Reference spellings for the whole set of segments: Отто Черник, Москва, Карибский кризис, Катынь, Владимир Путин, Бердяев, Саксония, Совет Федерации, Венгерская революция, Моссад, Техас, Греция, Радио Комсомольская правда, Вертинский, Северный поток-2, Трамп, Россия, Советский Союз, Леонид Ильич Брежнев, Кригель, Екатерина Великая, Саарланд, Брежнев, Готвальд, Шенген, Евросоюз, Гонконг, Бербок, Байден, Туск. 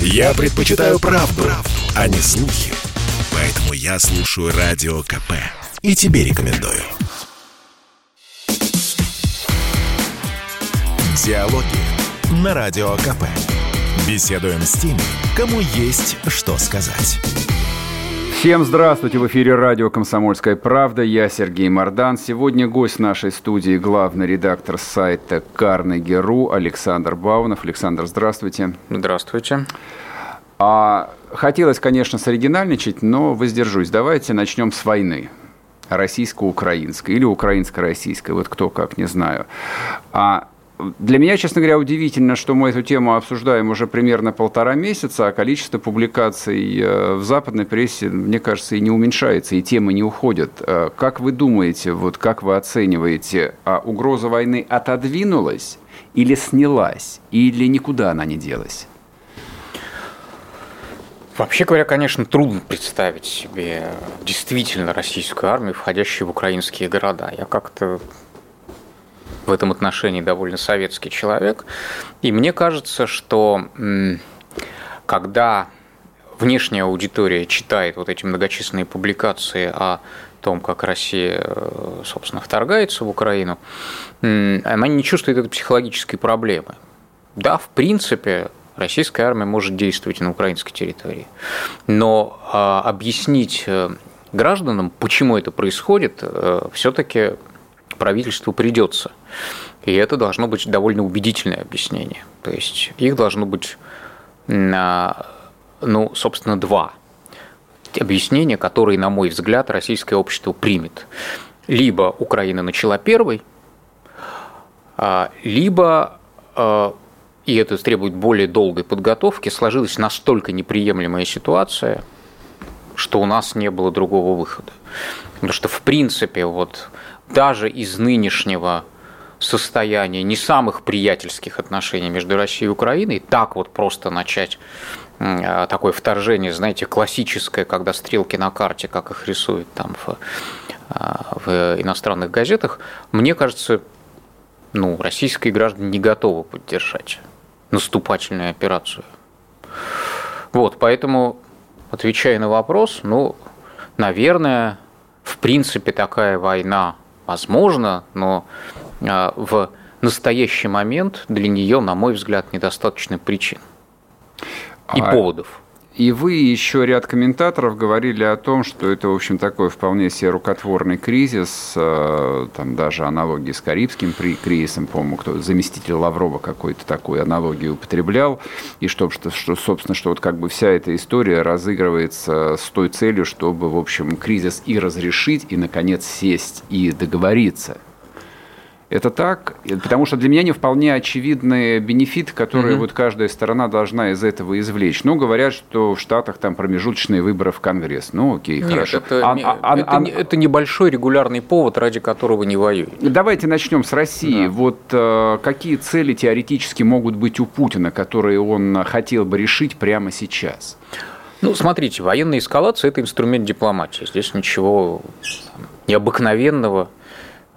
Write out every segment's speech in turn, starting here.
Я предпочитаю правду, а не слухи. Поэтому я слушаю Радио КП. И тебе рекомендую. Диалоги на Радио КП. Беседуем с теми, кому есть что сказать. Всем здравствуйте! В эфире радио «Комсомольская правда». Я Сергей Мордан. Сегодня гость нашей студии, главный редактор сайта «Карнеги.ру» Александр Баунов. Александр, здравствуйте. Здравствуйте. Хотелось, конечно, соригинальничать, но воздержусь. Давайте начнем с войны. Российско-украинской или украинско-российской. Вот кто как, не знаю. Для меня, честно говоря, удивительно, что мы эту тему обсуждаем уже примерно полтора месяца, а количество публикаций в западной прессе, мне кажется, и не уменьшается, и темы не уходят. Как вы думаете, вот как вы оцениваете, угроза войны отодвинулась или снялась, или никуда она не делась? Вообще говоря, конечно, трудно представить себе действительно российскую армию, входящую в украинские города. Я как-то в этом отношении довольно советский человек. И мне кажется, что когда внешняя аудитория читает вот эти многочисленные публикации о том, как Россия, собственно, вторгается в Украину, она не чувствует этой психологической проблемы. Да, в принципе, российская армия может действовать и на украинской территории. Но объяснить гражданам, почему это происходит, все-таки правительству придется. И это должно быть довольно убедительное объяснение. То есть их должно быть, собственно, два объяснения, которые, на мой взгляд, российское общество примет. Либо Украина начала первой, либо, и это требует более долгой подготовки, сложилась настолько неприемлемая ситуация, что у нас не было другого выхода. Потому что, в принципе, вот даже из нынешнего состояния не самых приятельских отношений между Россией и Украиной, так вот просто начать такое вторжение, знаете, классическое, когда стрелки на карте, как их рисуют там в иностранных газетах, мне кажется, российские граждане не готовы поддержать наступательную операцию. Вот, поэтому, отвечая на вопрос, наверное, в принципе, такая война возможна, но в настоящий момент для нее, на мой взгляд, недостаточно причин и поводов. И вы, еще ряд комментаторов говорили о том, что это, в общем, такой вполне себе рукотворный кризис, там даже аналогии с Карибским кризисом, по-моему, кто заместитель Лаврова какую-то такую аналогию употреблял, и что, собственно, вот как бы вся эта история разыгрывается с той целью, чтобы, в общем, кризис и разрешить, и, наконец, сесть и договориться. Это так? Потому что для меня не вполне очевидные бенефиты, которые вот каждая сторона должна из этого извлечь. Говорят, что в Штатах там промежуточные выборы в Конгресс. Окей, нет, хорошо. Это небольшой регулярный повод, ради которого не воюют. Давайте начнем с России. Да. Какие цели теоретически могут быть у Путина, которые он хотел бы решить прямо сейчас? Смотрите, военная эскалация – это инструмент дипломатии. Здесь ничего необыкновенного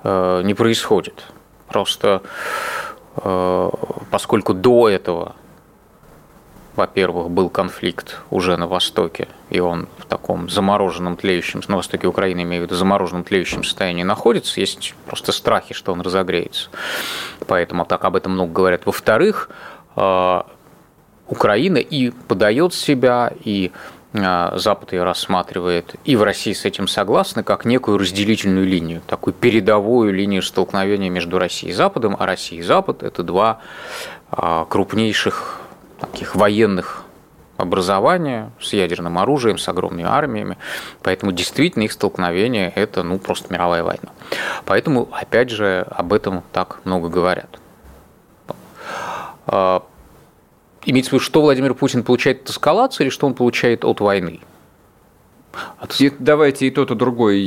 не происходит. Просто поскольку до этого, во-первых, был конфликт уже на Востоке, и он в таком замороженном, тлеющем, на востоке Украины, имею в виду, замороженном, тлеющем состоянии находится, есть просто страхи, что он разогреется. Поэтому так об этом много говорят. Во-вторых, Украина и подает себя, и Запад ее рассматривает, и в России с этим согласны, как некую разделительную линию, такую передовую линию столкновения между Россией и Западом, а Россия и Запад – это два крупнейших таких военных образования с ядерным оружием, с огромными армиями, поэтому действительно их столкновение – это просто мировая война. Поэтому, опять же, об этом так много говорят. Имеется в виду, что Владимир Путин получает от эскалации или что он получает от войны? Давайте и тот, и другой.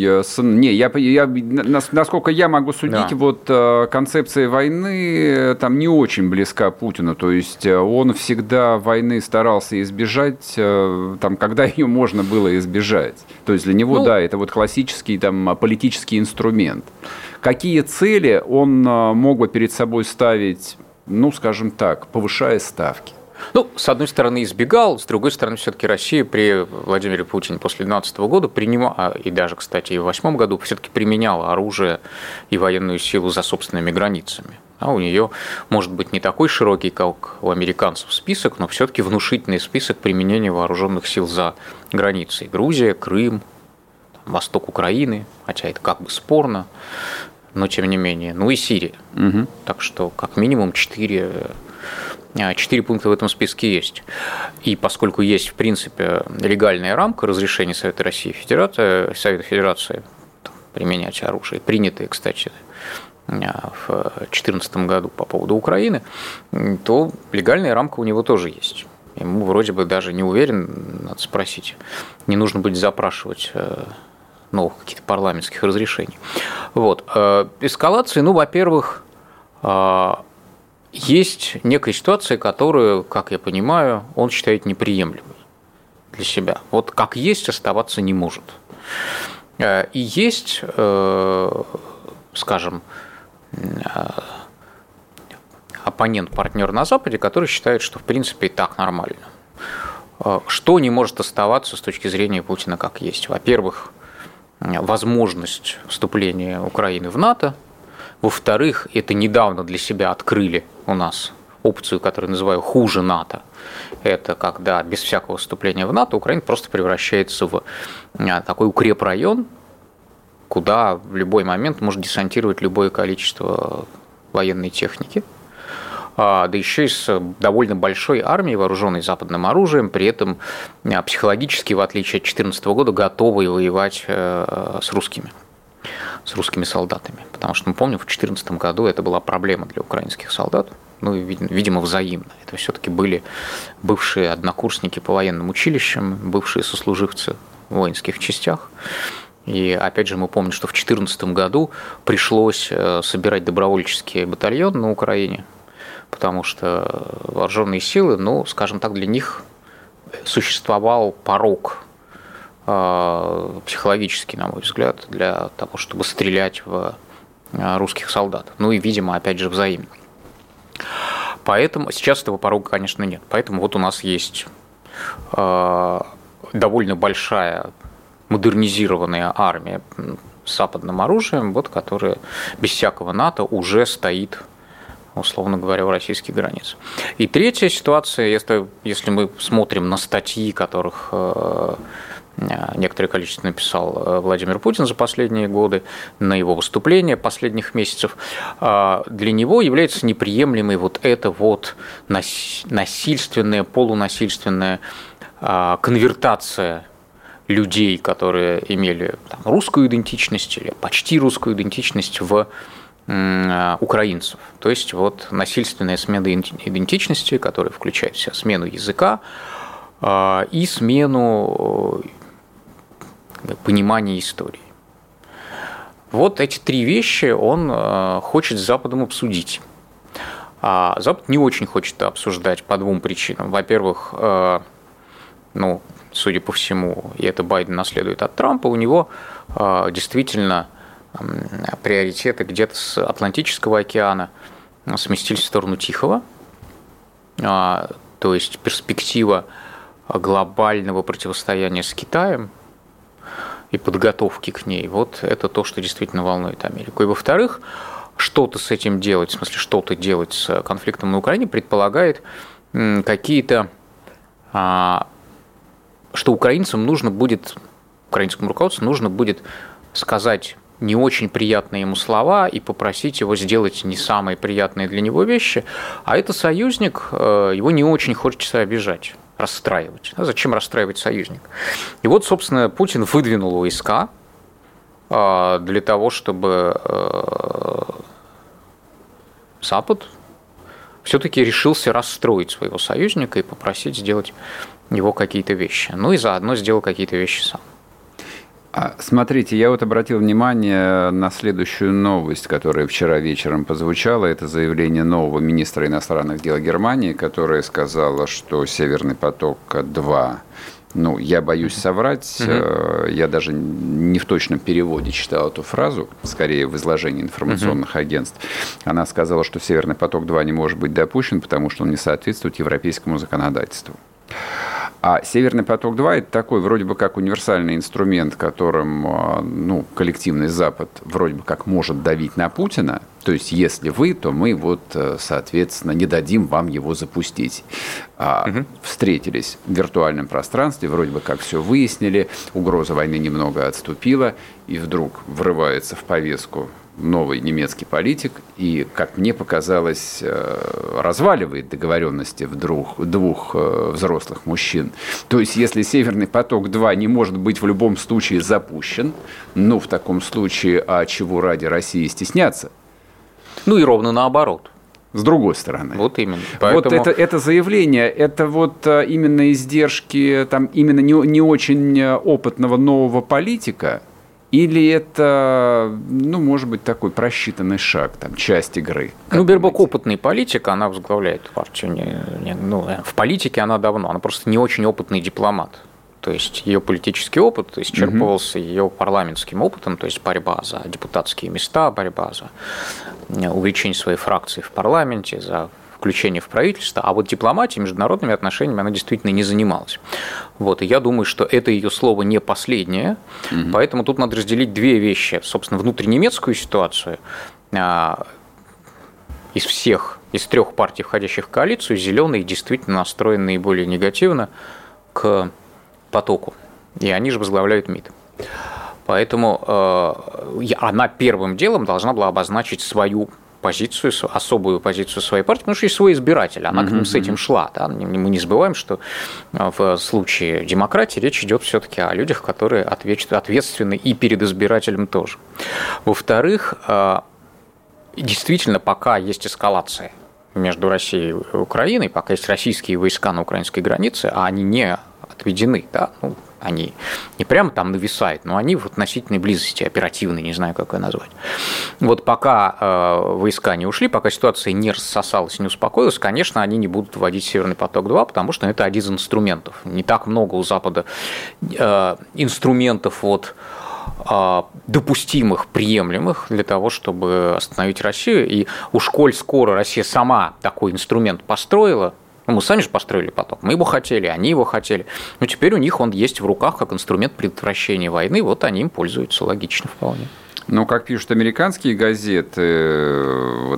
Насколько я могу судить, да. Концепция войны там не очень близка Путину. То есть он всегда войны старался избежать, там, когда ее можно было избежать. То есть для него, это классический там, политический инструмент. Какие цели он мог бы перед собой ставить, скажем так, повышая ставки? Ну, с одной стороны, избегал, с другой стороны, все-таки Россия при Владимире Путине после 2012 года принимала, и даже, кстати, и в 2008 году все-таки применяла оружие и военную силу за собственными границами. А у нее, может быть, не такой широкий, как у американцев, список, но все-таки внушительный список применения вооруженных сил за границей. Грузия, Крым, восток Украины, хотя это как бы спорно, но тем не менее. Ну и Сирия. Угу. Так что как минимум 4 пункта в этом списке есть. И поскольку есть, в принципе, легальная рамка разрешения Совета России и Совета Федерации применять оружие, принятые, кстати, в 2014 году по поводу Украины, то легальная рамка у него тоже есть. Ему вроде бы даже не уверен, надо спросить. Не нужно будет запрашивать новых каких-то парламентских разрешений. Вот. Эскалации, ну, во-первых, есть некая ситуация, которую, как я понимаю, он считает неприемлемой для себя. Вот как есть, оставаться не может. И есть, скажем, оппонент, партнер на Западе, который считает, что в принципе и так нормально. Что не может оставаться с точки зрения Путина как есть? Во-первых, возможность вступления Украины в НАТО. Во-вторых, это недавно для себя открыли у нас опцию, которую называю «хуже НАТО». Это когда без всякого вступления в НАТО Украина просто превращается в такой укрепрайон, куда в любой момент может десантировать любое количество военной техники, да еще и с довольно большой армией, вооруженной западным оружием, при этом психологически, в отличие от 2014 года, готовой воевать с русскими солдатами. Потому что, мы помним, в 2014 году это была проблема для украинских солдат, ну, видимо, взаимно. Это все-таки были бывшие однокурсники по военным училищам, бывшие сослуживцы в воинских частях. И опять же мы помним, что в 2014 году пришлось собирать добровольческий батальон на Украине, потому что вооруженные силы, ну, скажем так, для них существовал порог психологический, на мой взгляд, для того, чтобы стрелять в русских солдат. Ну и, видимо, опять же, взаимно. Поэтому сейчас этого порога, конечно, нет. Поэтому вот у нас есть довольно большая модернизированная армия с западным оружием, вот, которая без всякого НАТО уже стоит, условно говоря, у российских границ. И третья ситуация, если мы смотрим на статьи, которых некоторое количество написал Владимир Путин за последние годы, на его выступления последних месяцев, для него является неприемлемой вот это вот насильственная, полунасильственная конвертация людей, которые имели там русскую идентичность или почти русскую идентичность, в украинцев. То есть вот насильственная смена идентичности, которая включает в себя смену языка и смену понимания истории. Вот эти три вещи он хочет с Западом обсудить. А Запад не очень хочет обсуждать по двум причинам. Во-первых, ну, судя по всему, и это Байден наследует от Трампа, у него действительно приоритеты где-то с Атлантического океана сместились в сторону Тихого, то есть перспектива глобального противостояния с Китаем и подготовки к ней, вот это то, что действительно волнует Америку. И во-вторых, что-то с этим делать, в смысле что-то делать с конфликтом на Украине предполагает какие-то, что украинскому руководству нужно будет сказать не очень приятные ему слова и попросить его сделать не самые приятные для него вещи, а это союзник, его не очень хочется обижать, расстраивать. А зачем расстраивать союзника? И вот, собственно, Путин выдвинул войска для того, чтобы Запад все-таки решился расстроить своего союзника и попросить сделать его какие-то вещи. Ну и заодно сделал какие-то вещи сам. Смотрите, я вот обратил внимание на следующую новость, которая вчера вечером прозвучала. Это заявление нового министра иностранных дел Германии, которая сказала, что «Северный поток-2» Ну, я боюсь соврать, я даже не в точном переводе читал эту фразу, скорее в изложении информационных агентств. Она сказала, что «Северный поток-2» не может быть допущен, потому что он не соответствует европейскому законодательству. А «Северный поток-2» – это такой вроде бы как универсальный инструмент, которым коллективный Запад вроде бы как может давить на Путина. То есть, если вы, то мы, соответственно, не дадим вам его запустить. Встретились в виртуальном пространстве, вроде бы как все выяснили, угроза войны немного отступила, и вдруг врывается в повестку новый немецкий политик, и, как мне показалось, разваливает договоренности двух взрослых мужчин. То есть, если «Северный поток-2» не может быть в любом случае запущен, в таком случае, а чего ради России стесняться? Ну и ровно наоборот. С другой стороны. Вот именно. Поэтому... Вот это заявление, это именно издержки именно не очень опытного нового политика, или это, может быть, такой просчитанный шаг, часть игры? Бербок опытный политик, она возглавляет партию. В политике она давно, она просто не очень опытный дипломат. То есть ее политический опыт исчерпывался ее парламентским опытом, то есть борьба за депутатские места, борьба за увеличение своей фракции в парламенте, за включение в правительство. А дипломатией, международными отношениями она действительно не занималась. И я думаю, что это ее слово не последнее, поэтому тут надо разделить две вещи. Собственно, внутреннемецкую ситуацию из трех партий, входящих в коалицию, зеленые действительно настроены наиболее негативно к потоку, и они же возглавляют МИД. Поэтому она первым делом должна была обозначить свою позицию, особую позицию своей партии, потому что есть свой избиратель, она к ним с этим шла. Да? Мы не забываем, что в случае демократии речь идет все-таки о людях, которые ответственны и перед избирателем тоже. Во-вторых, действительно, пока есть эскалация между Россией и Украиной, пока есть российские войска на украинской границе, а они не отведены, они не прямо там нависают, но они в относительной близости, оперативной, не знаю, как ее назвать. Пока войска не ушли, пока ситуация не рассосалась, не успокоилась, конечно, они не будут вводить «Северный поток-2», потому что это один из инструментов. Не так много у Запада инструментов допустимых, приемлемых для того, чтобы остановить Россию. И уж коль скоро Россия сама такой инструмент построила, мы сами же построили поток, мы его хотели, они его хотели, но теперь у них он есть в руках как инструмент предотвращения войны, они им пользуются, логично вполне. Как пишут американские газеты,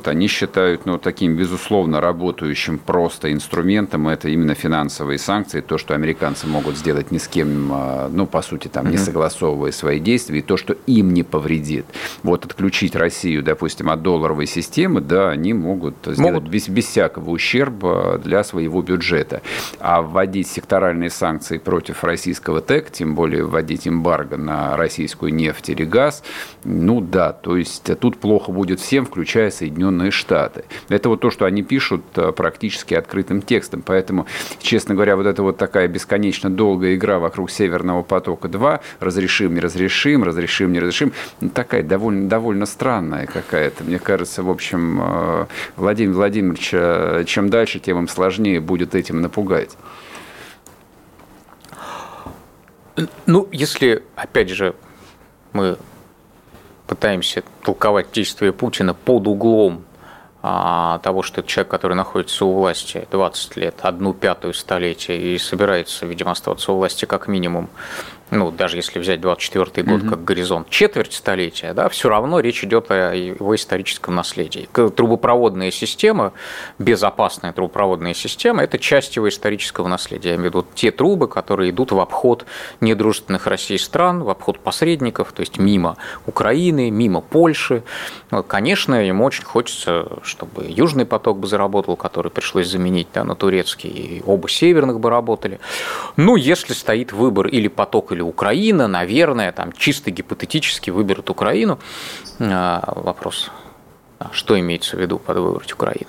они считают, таким, безусловно, работающим просто инструментом это именно финансовые санкции, то, что американцы могут сделать ни с кем, по сути, не согласовывая свои действия, и то, что им не повредит. Отключить Россию, допустим, от долларовой системы, да, они могут сделать без всякого ущерба для своего бюджета. А вводить секторальные санкции против российского ТЭК, тем более вводить эмбарго на российскую нефть или газ, то есть тут плохо будет всем, включая Соединенные Штаты. Это то, что они пишут практически открытым текстом. Поэтому, честно говоря, это такая бесконечно долгая игра вокруг «Северного потока-2». Разрешим, не разрешим, разрешим, не разрешим. Такая довольно странная какая-то. Мне кажется, в общем, Владимир Владимирович, чем дальше, тем им сложнее будет этим напугать. Если, опять же, мы пытаемся толковать действия Путина под углом того, что это человек, который находится у власти 20 лет, 1/5 столетия, и собирается, видимо, оставаться у власти как минимум, даже если взять 24-й год как горизонт, четверть столетия, да, все равно речь идет о его историческом наследии. Трубопроводная система, безопасная трубопроводная система, это часть его исторического наследия. Я имею в виду те трубы, которые идут в обход недружественных России стран, в обход посредников, то есть мимо Украины, мимо Польши. Конечно, ему очень хочется, чтобы Южный поток бы заработал, который пришлось заменить на турецкий, и оба северных бы работали. Если стоит выбор или поток, или Украина, наверное, чисто гипотетически выберут Украину. Вопрос, что имеется в виду под выбрать Украину?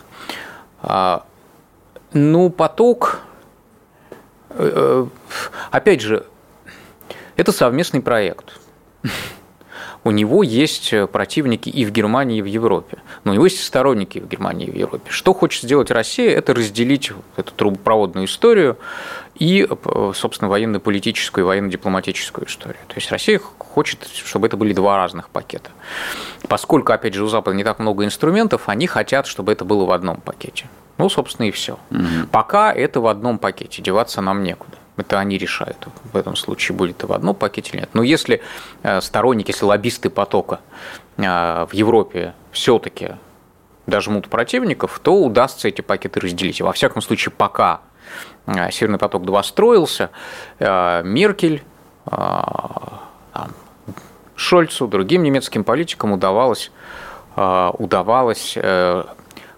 Поток, опять же, это совместный проект. у него есть противники и в Германии, и в Европе. Но у него есть сторонники в Германии и в Европе. Что хочет сделать Россия, это разделить эту трубопроводную историю и, собственно, военно-политическую и военно-дипломатическую историю. То есть Россия хочет, чтобы это были два разных пакета. Поскольку, опять же, у Запада не так много инструментов, они хотят, чтобы это было в одном пакете. Ну, собственно, и все. Угу. Пока это в одном пакете, деваться нам некуда. Это они решают. В этом случае будет это в одном пакете или нет. Но если сторонники, если лоббисты потока в Европе все-таки дожмут противников, то удастся эти пакеты разделить. И во всяком случае, пока Северный поток-2 строился, Меркель, Шольцу, другим немецким политикам удавалось как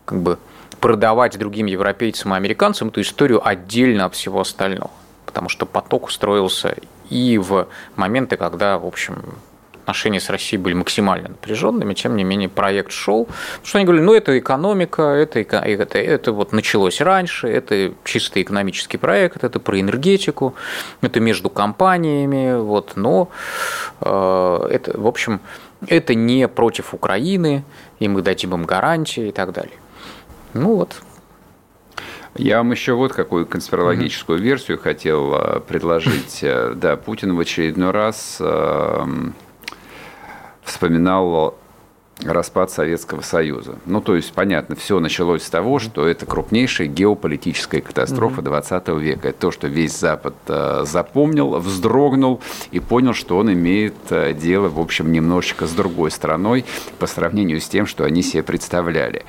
бы продавать другим европейцам и американцам эту историю отдельно от всего остального. Потому что поток устроился и в моменты, когда, в общем, отношения с Россией были максимально напряженными, тем не менее проект шел. Потому что они говорили, ну, это экономика, это вот началось раньше, это чисто экономический проект, это про энергетику, это между компаниями, вот, но это, в общем, это не против Украины, и мы дадим им гарантии и так далее. Ну вот. Я вам еще вот какую конспирологическую версию хотел предложить. Да, Путин в очередной раз вспоминал распад Советского Союза. Ну, то есть, понятно, все началось с того, что это крупнейшая геополитическая катастрофа 20 века. Это то, что весь Запад запомнил, вздрогнул и понял, что он имеет дело, в общем, немножечко с другой страной по сравнению с тем, что они себе представляли.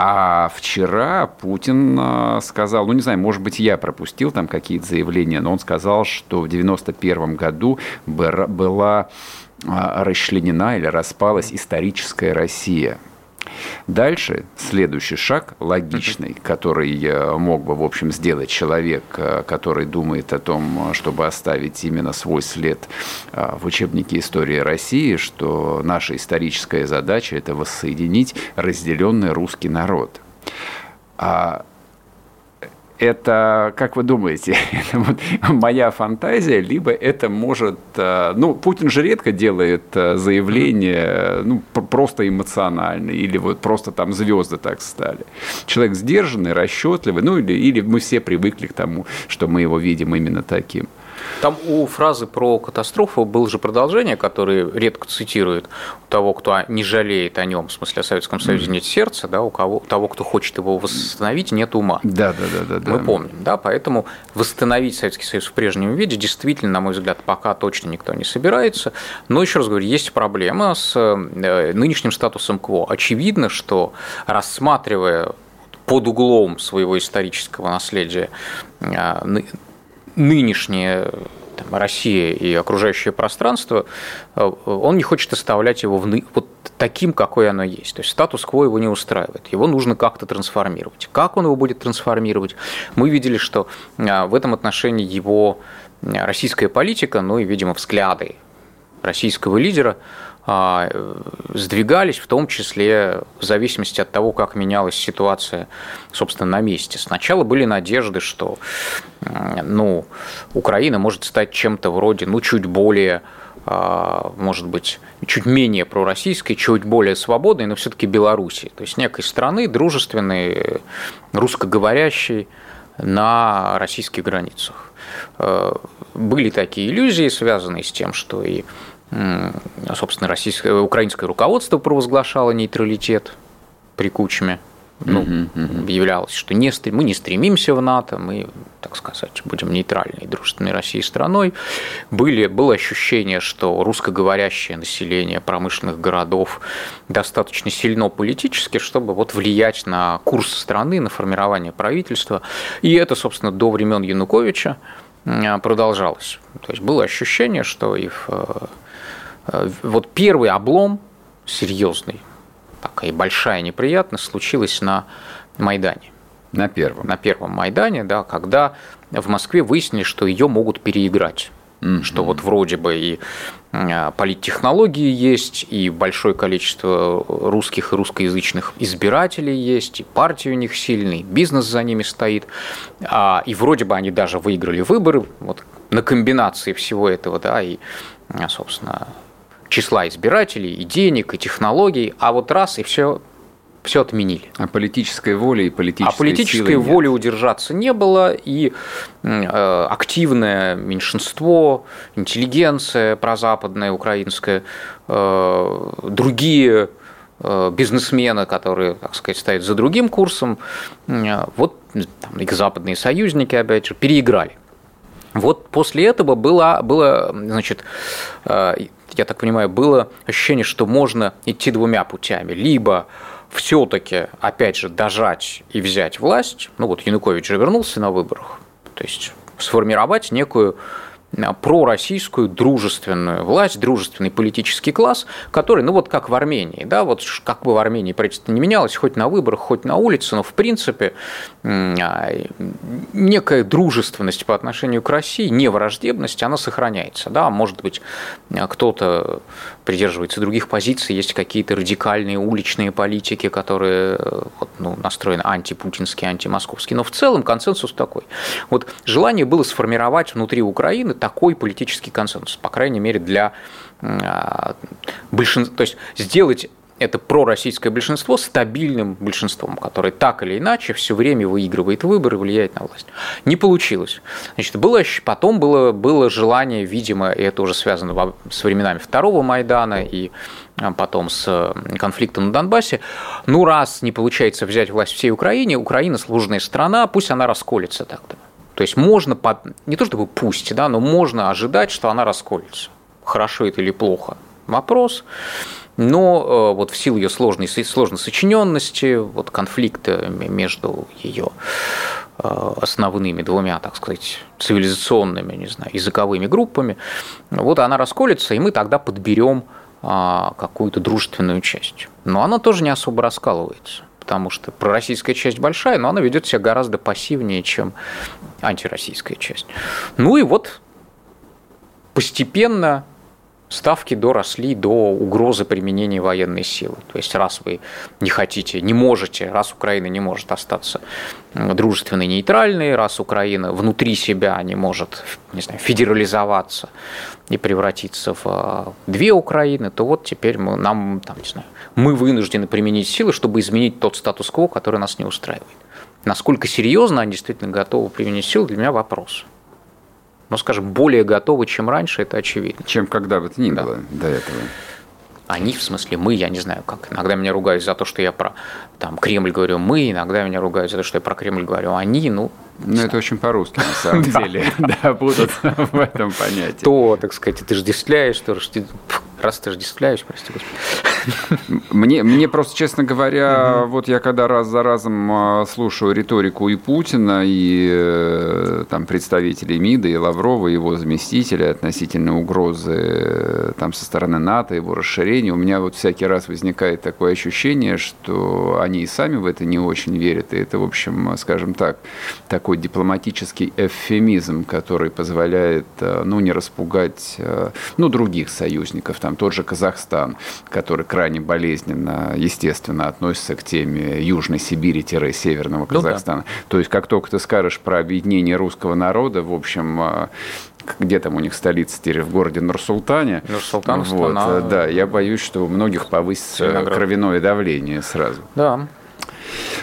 А вчера Путин сказал, ну, не знаю, может быть, я пропустил там какие-то заявления, но он сказал, что в 1991 году была расчленена или распалась историческая Россия. Дальше следующий шаг, логичный, который мог бы, в общем, сделать человек, который думает о том, чтобы оставить именно свой след в учебнике истории России, что наша историческая задача – это воссоединить разделенный русский народ. Это, как вы думаете, это вот моя фантазия, либо это может... Ну, Путин же редко делает заявления, ну, просто эмоциональные, или вот просто там звезды так стали. Человек сдержанный, расчетливый, ну, или мы все привыкли к тому, что мы его видим именно таким. Там у фразы про катастрофу было же продолжение, которое редко цитируют у того, кто не жалеет о нем, в смысле о Советском Союзе нет сердца, да, у того, кто хочет его восстановить, нет ума. Да. Мы помним, да, поэтому восстановить Советский Союз в прежнем виде действительно, на мой взгляд, пока точно никто не собирается. Но еще раз говорю, есть проблема с нынешним статусом кво. Очевидно, что рассматривая под углом своего исторического наследия нынешняя там, Россия и окружающее пространство, он не хочет оставлять его вот таким, какой оно есть. То есть статус-кво его не устраивает. Его нужно как-то трансформировать. Как он его будет трансформировать? Мы видели, что в этом отношении его российская политика, ну и, видимо, взгляды российского лидера сдвигались, в том числе в зависимости от того, как менялась ситуация, собственно, на месте. Сначала были надежды, что, ну, Украина может стать чем-то вроде, ну, чуть более, может быть, чуть менее пророссийской, чуть более свободной, но все-таки Беларуси, то есть некой страны, дружественной, русскоговорящей на российских границах. Были такие иллюзии, связанные с тем, что и собственно, украинское руководство провозглашало нейтралитет при Кучме. Ну, объявлялось, что мы не стремимся в НАТО, мы, так сказать, будем нейтральной и дружественной России страной. Было ощущение, что русскоговорящее население промышленных городов достаточно сильно политически, чтобы вот влиять на курс страны, на формирование правительства. И это, собственно, до времен Януковича продолжалось. То есть было ощущение, что вот первый облом серьезный, такая большая неприятность случилась на Майдане. На первом Майдане, да, когда в Москве выяснили, что ее могут переиграть. Что вот вроде бы и политтехнологии есть, и большое количество русских и русскоязычных избирателей есть, и партии у них сильные, бизнес за ними стоит, и вроде бы они даже выиграли выборы, вот на комбинации всего этого, да, и, собственно, числа избирателей, и денег, и технологий, а вот раз и все отменили. А политической воли и политической силы воли удержаться не было, и активное меньшинство, интеллигенция прозападная, украинская, другие бизнесмены, которые, так сказать, стоят за другим курсом, вот там, их западные союзники, опять же, переиграли. Вот после этого было, значит, я так понимаю, было ощущение, что можно идти двумя путями. Либо все-таки, опять же, дожать и взять власть. Ну вот Янукович же вернулся на выборах. То есть сформировать некую пророссийскую дружественную власть, дружественный политический класс, который, ну вот как в Армении, да, вот как бы в Армении правительство не менялось, хоть на выборах, хоть на улице, но в принципе некая дружественность по отношению к России, не враждебность, она сохраняется, да, может быть, кто-то придерживается других позиций, есть какие-то радикальные уличные политики, которые вот, ну, настроены антипутинские, антимосковские, но в целом консенсус такой. Вот желание было сформировать внутри Украины такой политический консенсус, по крайней мере, для большинства, то есть сделать это пророссийское большинство стабильным большинством, которое так или иначе все время выигрывает выборы и влияет на власть. Не получилось. Значит, потом было желание, видимо, и это уже связано с временами второго Майдана и потом с конфликтом на Донбассе. Ну, раз не получается взять власть всей Украине, Украина сложная страна, пусть она расколется так-то. То есть можно, не то чтобы пусть, да, но можно ожидать, что она расколется. Хорошо это или плохо? Вопрос. Но вот в силу ее сложной сочиненности, вот конфликта между ее основными двумя, так сказать, цивилизационными, не знаю, языковыми группами, вот она расколется, и мы тогда подберем какую-то дружественную часть. Но она тоже не особо раскалывается, потому что пророссийская часть большая, но она ведет себя гораздо пассивнее, чем антироссийская часть. Ну и вот постепенно ставки доросли до угрозы применения военной силы. То есть, раз вы не хотите, не можете, раз Украина не может остаться дружественной, нейтральной, раз Украина внутри себя не может, не знаю, федерализоваться и превратиться в две Украины, то вот теперь мы вынуждены применить силы, чтобы изменить тот статус-кво, который нас не устраивает. Насколько серьезно они действительно готовы применить силы, для меня вопрос. Но, скажем, более готовы, чем раньше, это очевидно. Чем когда бы то ни было до этого. Они, в смысле, мы, я не знаю, как. Иногда меня ругают за то, что я про там, Кремль говорю «мы», иногда меня ругают за то, что я про Кремль говорю «они», Ну, это очень по-русски, на самом деле, да, будут в этом понятии. То, так сказать, растождествляешь, прости господи. Мне просто, честно говоря, вот я когда раз за разом слушаю риторику и Путина, и там представителей МИДа, и Лаврова, и его заместителя относительно угрозы там со стороны НАТО, его расширения, у меня вот всякий раз возникает такое ощущение, что они и сами в это не очень верят, и это, в общем, скажем так, такой дипломатический эвфемизм, который позволяет, не распугать, других союзников, там тот же Казахстан, который крайне болезненно, естественно, относится к теме Южной Сибири-Северного Казахстана. Да. То есть, как только ты скажешь про объединение русского народа, в общем, где там у них столица теперь, в городе Нур-Султане. Нур-Султан, вот, страна... Да, я боюсь, что у многих повысится кровяное давление сразу. Да.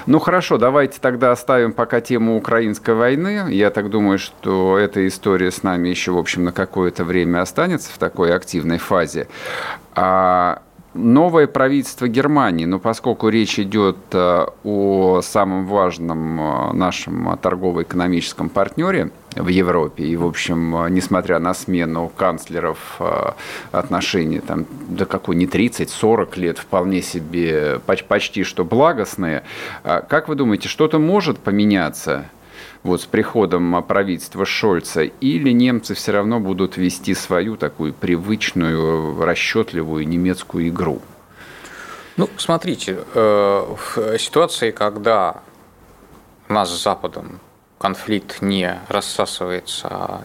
Ну, хорошо, давайте тогда оставим пока тему украинской войны. Я так думаю, что эта история с нами еще, в общем, на какое-то время останется в такой активной фазе. Новое правительство Германии, поскольку речь идет о самом важном нашем торгово-экономическом партнере в Европе, и, в общем, несмотря на смену канцлеров, отношения там, да какой, не 30, 40 лет, вполне себе почти что благостные, как вы думаете, что-то может поменяться? Вот с приходом правительства Шольца, или немцы все равно будут вести свою такую привычную, расчетливую немецкую игру? Ну, смотрите, в ситуации, когда у нас с Западом конфликт не рассасывается, а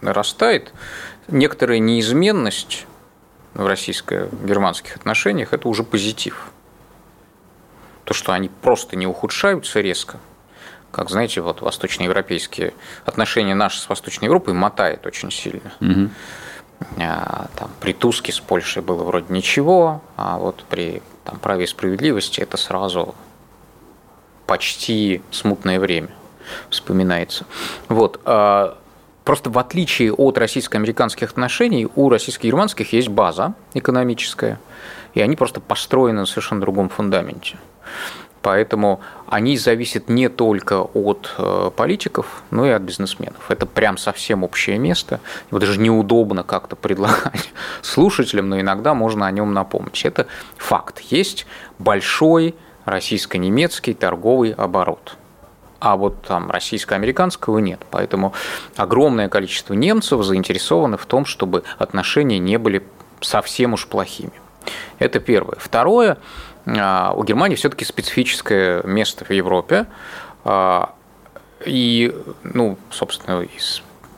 нарастает, некоторая неизменность в российско-германских отношениях – это уже позитив. То, что они просто не ухудшаются резко. Как, знаете, вот восточноевропейские отношения наши с Восточной Европой мотает очень сильно. Угу. Там, при Туске с Польшей было вроде ничего, а вот при там, праве и справедливости это сразу почти смутное время вспоминается. Вот. Просто в отличие от российско-американских отношений, у российско-германских есть база экономическая, и они просто построены на совершенно другом фундаменте. Поэтому они зависят не только от политиков, но и от бизнесменов. Это прям совсем общее место. Его даже неудобно как-то предлагать слушателям, но иногда можно о нем напомнить. Это факт. Есть большой российско-немецкий торговый оборот. А вот там российско-американского нет. Поэтому огромное количество немцев заинтересованы в том, чтобы отношения не были совсем уж плохими. Это первое. Второе. У Германии все-таки специфическое место в Европе, и, ну, собственно,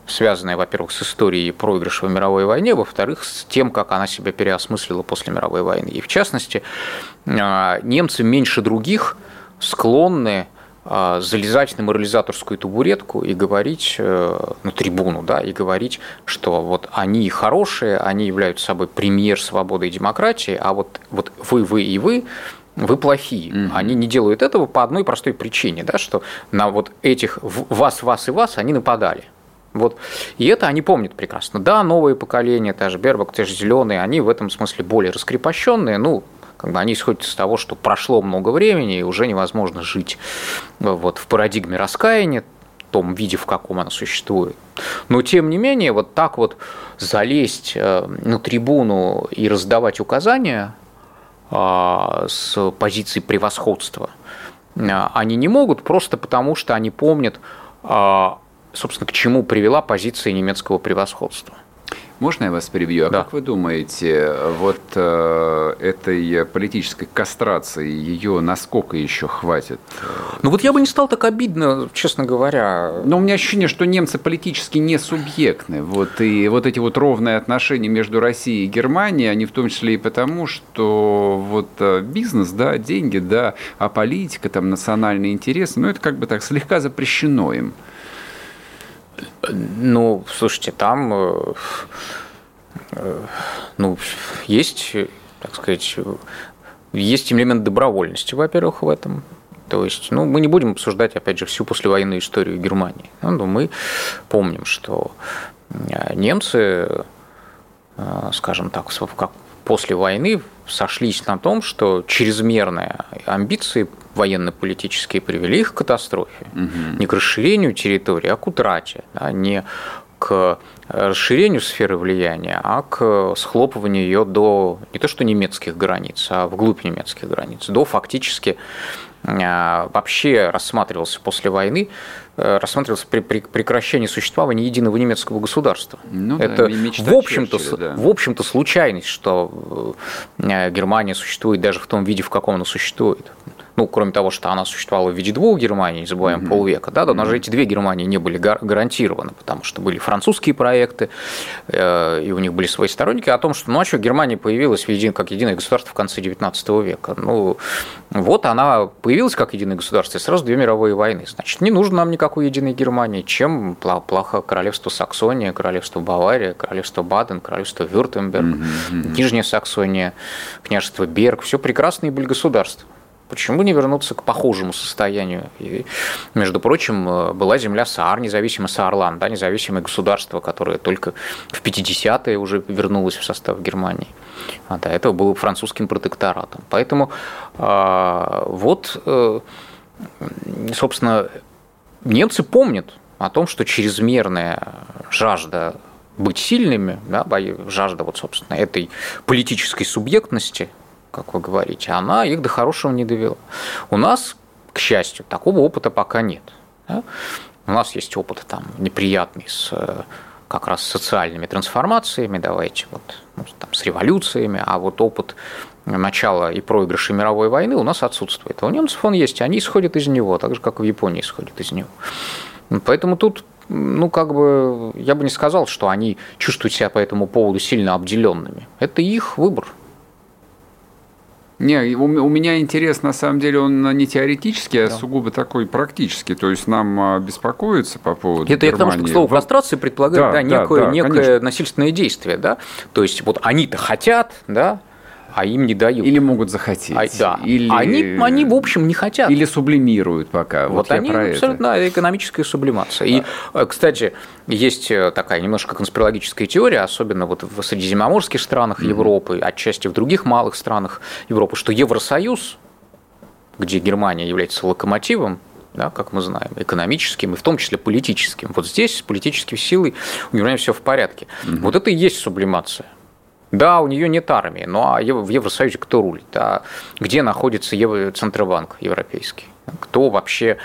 связанное, во-первых, с историей проигрыша в мировой войне, во-вторых, с тем, как она себя переосмыслила после мировой войны. И, в частности, немцы меньше других склонны залезать на морализаторскую табуретку и говорить, ну, трибуну, да, и говорить, что вот они хорошие, они являются собой пример свободы и демократии, а вот вы плохие. Mm-hmm. Они не делают этого по одной простой причине, да, что на вот этих вас они нападали. Вот. И это они помнят прекрасно. Да, новые поколения, та же Бербок, те же зеленые, они в этом смысле более раскрепощенные, ну, как бы они исходят из того, что прошло много времени, и уже невозможно жить вот в парадигме раскаяния, в том виде, в каком она существует. Но, тем не менее, вот так вот залезть на трибуну и раздавать указания с позиции превосходства они не могут, просто потому что они помнят, собственно, к чему привела позиция немецкого превосходства. Можно я вас перебью? А да. Как вы думаете, вот этой политической кастрации, ее насколько еще хватит? Ну вот я бы не стал так обидно, честно говоря. Но у меня ощущение, что немцы политически не субъектны. Вот, и вот эти вот ровные отношения между Россией и Германией, они в том числе и потому, что вот бизнес, да, деньги, да, а политика, там, национальные интересы, ну это как бы так слегка запрещено им. Ну, слушайте, там ну, есть, так сказать, есть элемент добровольности, во-первых, в этом. То есть, ну, мы не будем обсуждать, опять же, всю послевоенную историю Германии. Но мы помним, что немцы, скажем так, после войны сошлись на том, что чрезмерные амбиции военно-политические привели их к катастрофе. Угу. Не к расширению территории, а к утрате. Да, не к расширению сферы влияния, а к схлопыванию ее до не то что немецких границ, а вглубь немецких границ. До фактически вообще рассматривался после войны, рассматривался при прекращении существования единого немецкого государства. Ну, это, да, в общем-то, Черчилля, да. В общем-то, случайность, что Германия существует даже в том виде, в каком она существует. Ну, кроме того, что она существовала в виде двух Германий, не забываем, mm-hmm. полвека, да, но mm-hmm. же эти две Германии не были гарантированы, потому что были французские проекты, и у них были свои сторонники о том, что, ну, а что, Германия появилась как единое государство в конце XIX века. Ну, вот она появилась как единое государство, и сразу две мировые войны. Значит, не нужно нам никакой единой Германии, чем плохо королевство Саксония, королевство Бавария, королевство Баден, королевство Вюртемберг, mm-hmm. Нижняя Саксония, княжество Берг, все прекрасные были государства. Почему не вернуться к похожему состоянию? И, между прочим, была земля Саар, независимая Саарланд, да, независимое государство, которое только в 50-е уже вернулось в состав Германии. А до этого было французским протекторатом. Поэтому собственно, немцы помнят о том, что чрезмерная жажда быть сильными, да, жажда, вот, собственно, этой политической субъектности, как вы говорите, она их до хорошего не довела. У нас, к счастью, такого опыта пока нет. Да? У нас есть опыт там, неприятный с как раз социальными трансформациями, давайте, вот, ну, там, с революциями, а вот опыт начала и проигрыша мировой войны у нас отсутствует. А у немцев он есть, они исходят из него, так же, как и в Японии исходят из него. Поэтому тут, ну, как бы, я бы не сказал, что они чувствуют себя по этому поводу сильно обделенными. Это их выбор. Не, у меня интерес, на самом деле, он не теоретический, а сугубо такой практический. То есть нам беспокоиться по поводу это Германии. Я к тому, что, к слову, кастрации предполагают некое насильственное действие. Да? То есть вот они-то хотят, да, а им не дают. Или могут захотеть. Или... Они, в общем, не хотят. Или сублимируют пока. Вот они абсолютно экономическая сублимация. И, кстати, есть такая немножко конспирологическая теория, особенно вот в средиземноморских странах Европы, отчасти в других малых странах Европы, что Евросоюз, где Германия является локомотивом, да, как мы знаем, экономическим и в том числе политическим, вот здесь с политической силой у Германии все в порядке. Вот это и есть сублимация. Да, у нее нет армии, но в Евросоюзе кто рулит? А где находится Центробанк европейский? Кто вообще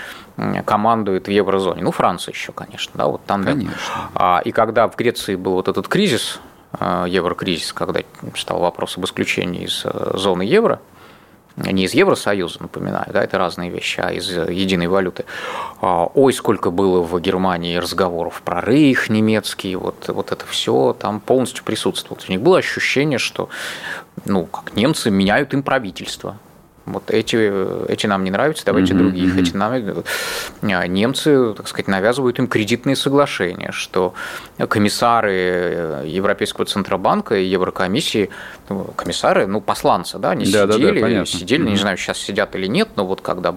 командует в еврозоне? Ну, Франция еще, конечно. Да, вот там, конечно. Да. И когда в Греции был вот этот кризис, еврокризис, когда стал вопрос об исключении из зоны евро, не из Евросоюза, напоминаю, да, это разные вещи, а из единой валюты. Ой, сколько было в Германии разговоров про рейх немецкий, вот это все там полностью присутствовало. У них было ощущение, что, ну, как немцы меняют им правительство. Вот эти нам не нравятся, давайте других. Немцы, так сказать, навязывают им кредитные соглашения, что комиссары Европейского Центробанка и Еврокомиссии, комиссары, ну, посланцы, да, они сидели, не знаю, сейчас сидят или нет, но вот когда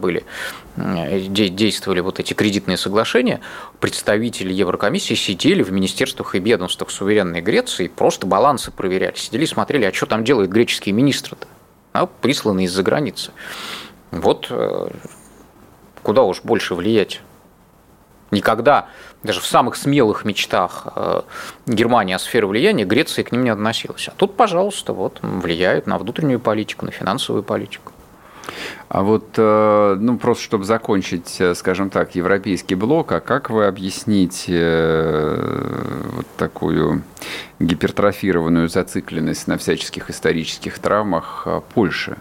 действовали вот эти кредитные соглашения, представители Еврокомиссии сидели в министерствах и ведомствах суверенной Греции, просто балансы проверяли, сидели и смотрели, а что там делают греческие министры-то, присланы из-за границы. Вот куда уж больше влиять. Никогда, даже в самых смелых мечтах Германии о сфере влияния, Греция к ним не относилась. А тут, пожалуйста, вот, влияют на внутреннюю политику, на финансовую политику. А вот, ну, просто чтобы закончить, скажем так, европейский блок, а как вы объясните вот такую гипертрофированную зацикленность на всяческих исторических травмах Польши?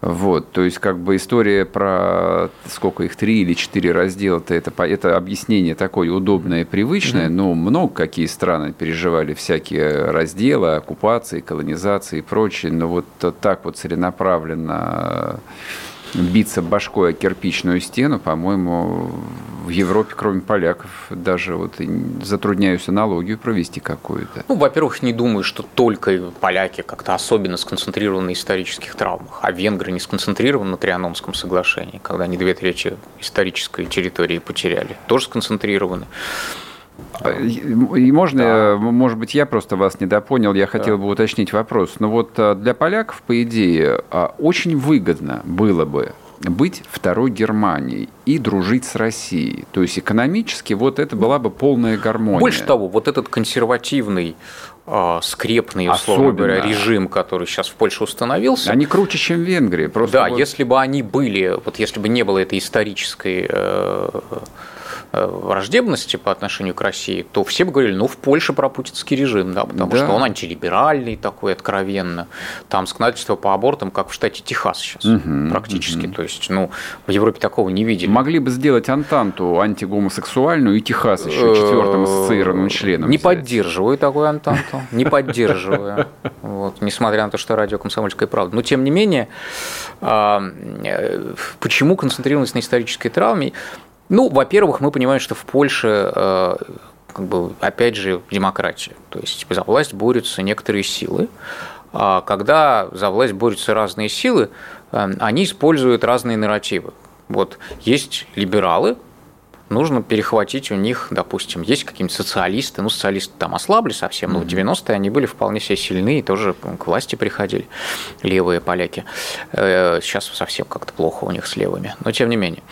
Вот, то есть, как бы история про сколько их, 3 или 4 раздела-то, это объяснение такое удобное и привычное, но много какие страны переживали всякие разделы, оккупации, колонизации и прочее, но вот так вот целенаправленно биться башкой о кирпичную стену, по-моему, в Европе, кроме поляков, даже вот затрудняюсь аналогию провести какую-то. Ну, во-первых, не думаю, что только поляки как-то особенно сконцентрированы на исторических травмах, а венгры не сконцентрированы на Трианонском соглашении, когда они 2/3 исторической территории потеряли, тоже сконцентрированы. И можно, может быть, я просто вас недопонял, я хотел бы уточнить вопрос. Но вот для поляков, по идее, очень выгодно было бы быть второй Германией и дружить с Россией. То есть экономически вот это была бы полная гармония. Больше того, вот этот консервативный, скрепный, условно говоря, режим, который сейчас в Польше установился... Они круче, чем в Венгрии. Просто да, вот... если бы они были, вот если бы не было этой исторической... враждебности по отношению к России, то все бы говорили, ну, в Польше пропутинский режим, да, потому что он антилиберальный такой, откровенно. Там законодательство по абортам, как в штате Техас сейчас, практически. То есть, ну, в Европе такого не видели. Могли бы сделать Антанту антигомосексуальную и Техас еще 4-м ассоциированным членом. Не поддерживаю такую Антанту, не поддерживаю. Несмотря на то, что радио «Комсомольская правда». Но, тем не менее, почему концентрировались на исторической травме? Ну, во-первых, мы понимаем, что в Польше, как бы, опять же, демократия. То есть за власть борются некоторые силы. А когда за власть борются разные силы, они используют разные нарративы. Вот есть либералы, нужно перехватить у них, допустим, есть какие-нибудь социалисты, ну, социалисты там ослабли совсем, но в 90-е они были вполне себе сильны и тоже к власти приходили, левые поляки. Сейчас совсем как-то плохо у них с левыми, но тем не менее.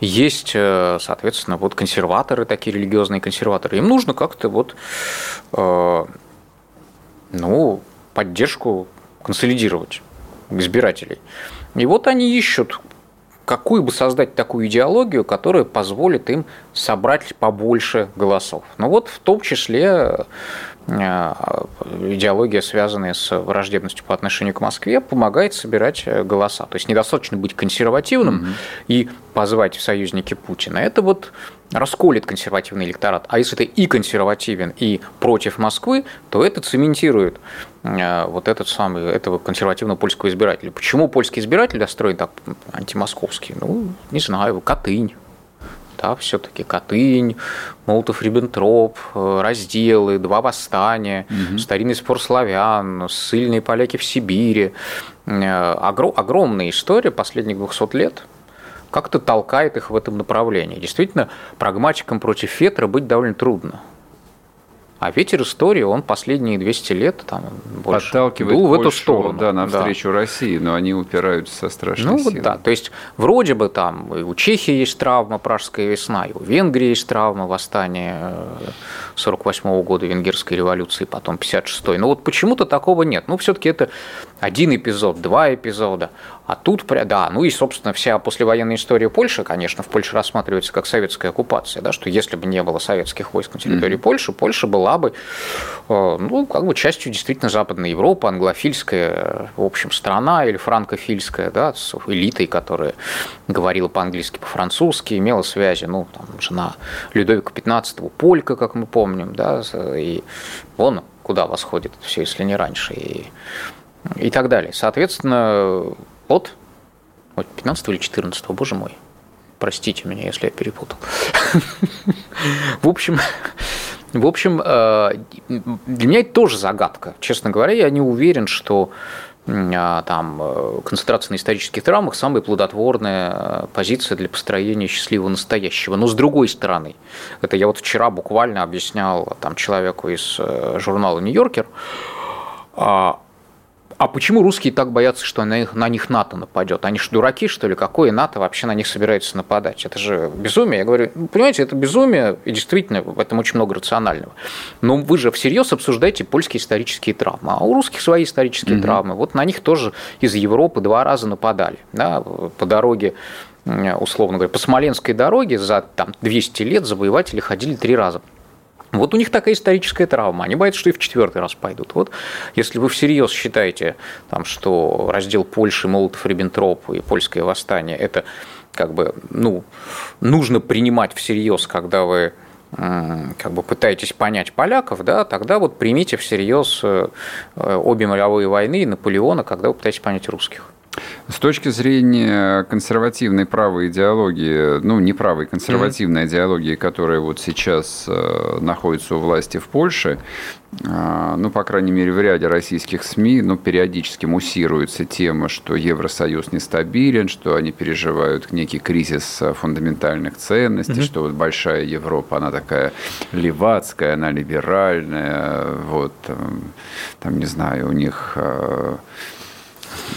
Есть, соответственно, вот консерваторы, такие религиозные консерваторы, им нужно как-то вот, ну, поддержку консолидировать избирателей. И вот они ищут, какую бы создать такую идеологию, которая позволит им собрать побольше голосов. Ну вот в том числе идеология, связанная с враждебностью по отношению к Москве, помогает собирать голоса. То есть недостаточно быть консервативным и позвать в союзники Путина, это вот расколет консервативный электорат. А если ты и консервативен, и против Москвы, то это цементирует вот этот самый, этого консервативного польского избирателя. Почему польский избиратель настроен так антимосковский? Ну, не знаю, Катынь. Да, все-таки Катынь, Молотов-Риббентроп, разделы, два восстания, старинный спор славян, ссыльные поляки в Сибири. Огромная история последних 200 лет как-то толкает их в этом направлении. Действительно, прагматикам против ветра быть довольно трудно. А ветер истории, он последние 200 лет там, больше дул в эту сторону. Да, навстречу России, но они упираются со страшной силой. Вот, да, то есть вроде бы там и у Чехии есть травма, Пражская весна, и у Венгрии есть травма, восстание 48 года, Венгерской революции, потом 56-й. Но вот почему-то такого нет. Ну, все-таки это один эпизод, два эпизода. А тут, да, ну и, собственно, вся послевоенная история Польши, конечно, в Польше рассматривается как советская оккупация, да, что если бы не было советских войск на территории Польши, Польша была бы, ну, как бы частью действительно Западной Европы, англофильская, в общем, страна, или франкофильская, да, с элитой, которая говорила по-английски, по-французски, имела связи, ну, там, жена Людовика XV, полька, как мы помним, да, и вон куда восходит все, если не раньше, и так далее. Соответственно, от 15 или 14, боже мой, простите меня, если я перепутал. В общем, для меня это тоже загадка. Честно говоря, я не уверен, что там концентрация на исторических травмах самая плодотворная позиция для построения счастливого настоящего. Но с другой стороны, это я вот вчера буквально объяснял там человеку из журнала «Нью-Йоркер», а почему русские так боятся, что на них НАТО нападет? Они же дураки, что ли? Какое НАТО вообще на них собирается нападать? Это же безумие. Я говорю, понимаете, это безумие, и действительно, в этом очень много рационального. Но вы же всерьез обсуждаете польские исторические травмы. А у русских свои исторические травмы. Вот на них тоже из Европы два раза нападали. Да, по дороге, условно говоря, по Смоленской дороге за там, 200 лет завоеватели ходили 3 раза. Вот у них такая историческая травма. Они боятся, что и в 4-й раз пойдут. Вот если вы всерьез считаете, там, что раздел Польши, Молотов-Риббентроп и польское восстание, это как бы, ну, нужно принимать всерьез, когда вы как бы пытаетесь понять поляков, да, тогда вот примите всерьез обе мировые войны и Наполеона, когда вы пытаетесь понять русских. С точки зрения консервативной правой идеологии, ну, не правой, консервативной идеологии, которая вот сейчас находится у власти в Польше, ну, по крайней мере, в ряде российских СМИ, ну, периодически муссируется тема, что Евросоюз нестабилен, что они переживают некий кризис фундаментальных ценностей, что вот большая Европа, она такая левацкая, она либеральная, вот, там, не знаю, у них...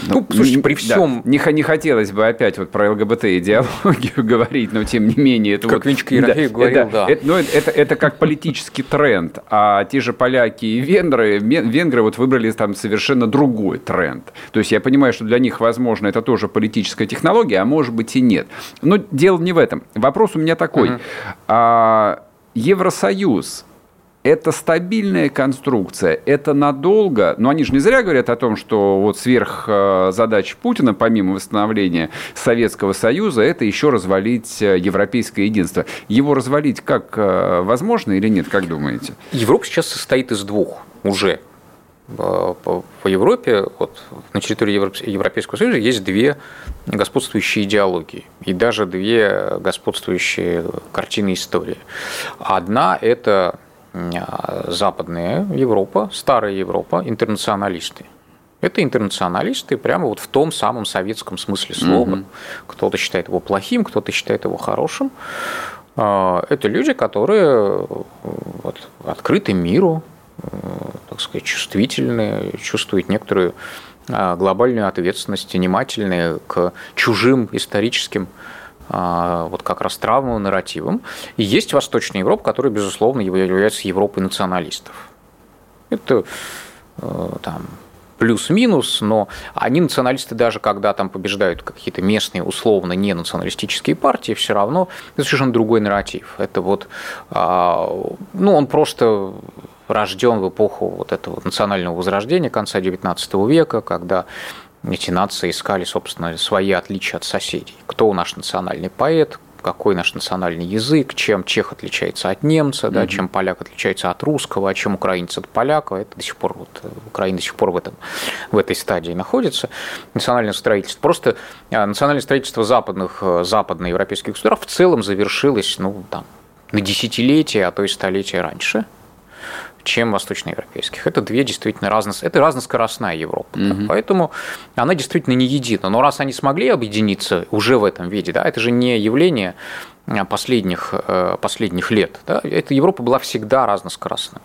Ну, слушайте, при всем... Да. Не хотелось бы опять вот про ЛГБТ-идеологию говорить, но тем не менее... Это как вот... Венчик-Ерофеев говорил, да. Это как политический тренд. А те же поляки и венгры вот выбрали там совершенно другой тренд. То есть я понимаю, что для них, возможно, это тоже политическая технология, а может быть и нет. Но дело не в этом. Вопрос у меня такой. Евросоюз. Это стабильная конструкция, это надолго, но они же не зря говорят о том, что вот сверхзадача Путина, помимо восстановления Советского Союза, это еще развалить европейское единство. Его развалить как возможно или нет, как думаете? Европа сейчас состоит из двух уже. По Европе, вот, на территории Европейского Союза есть две господствующие идеологии и даже две господствующие картины истории. Одна – это... Западная Европа, старая Европа, интернационалисты. Это интернационалисты прямо вот в том самом советском смысле слова. Кто-то считает его плохим, кто-то считает его хорошим. Это люди, которые вот, открыты миру, так сказать, чувствительны, чувствуют некоторую глобальную ответственность, внимательны к чужим историческим вот как раз травмовым нарративом. И есть Восточная Европа, которая, безусловно, является Европой националистов. Это там плюс-минус, но они, националисты, даже когда там побеждают какие-то местные, условно, не националистические партии, все равно это совершенно другой нарратив. Это вот, ну, он просто... рожден в эпоху вот этого национального возрождения конца XIX века, когда эти нации искали, собственно, свои отличия от соседей. Кто наш национальный поэт, какой наш национальный язык, чем чех отличается от немца, да, чем поляк отличается от русского, а чем украинец от поляка. Это до сих пор, Украина до сих пор в этой стадии находится. Национальное строительство. Просто национальное строительство западноевропейских государств в целом завершилось на десятилетия, а то и столетия раньше, чем восточноевропейских. Это две действительно разноскоростная Европа. Да? Поэтому она действительно не едина. Но раз они смогли объединиться уже в этом виде, да, это же не явление последних лет. Да? Эта Европа была всегда разноскоростной.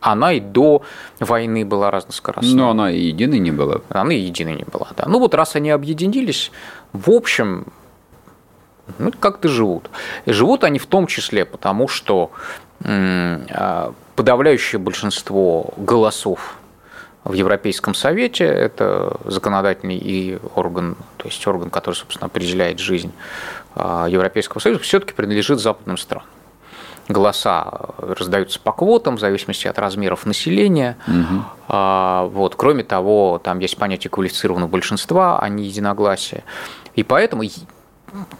Она и до войны была разноскоростной. Но она и единой не была. Да. Раз они объединились, в общем, как-то живут. И живут они в том числе потому, что подавляющее большинство голосов в Европейском Совете, это законодательный и орган, то есть орган, который, собственно, определяет жизнь Европейского Союза, все-таки принадлежит западным странам. Голоса раздаются по квотам в зависимости от размеров населения. Кроме того, там есть понятие квалифицированного большинства, а не единогласия. И поэтому,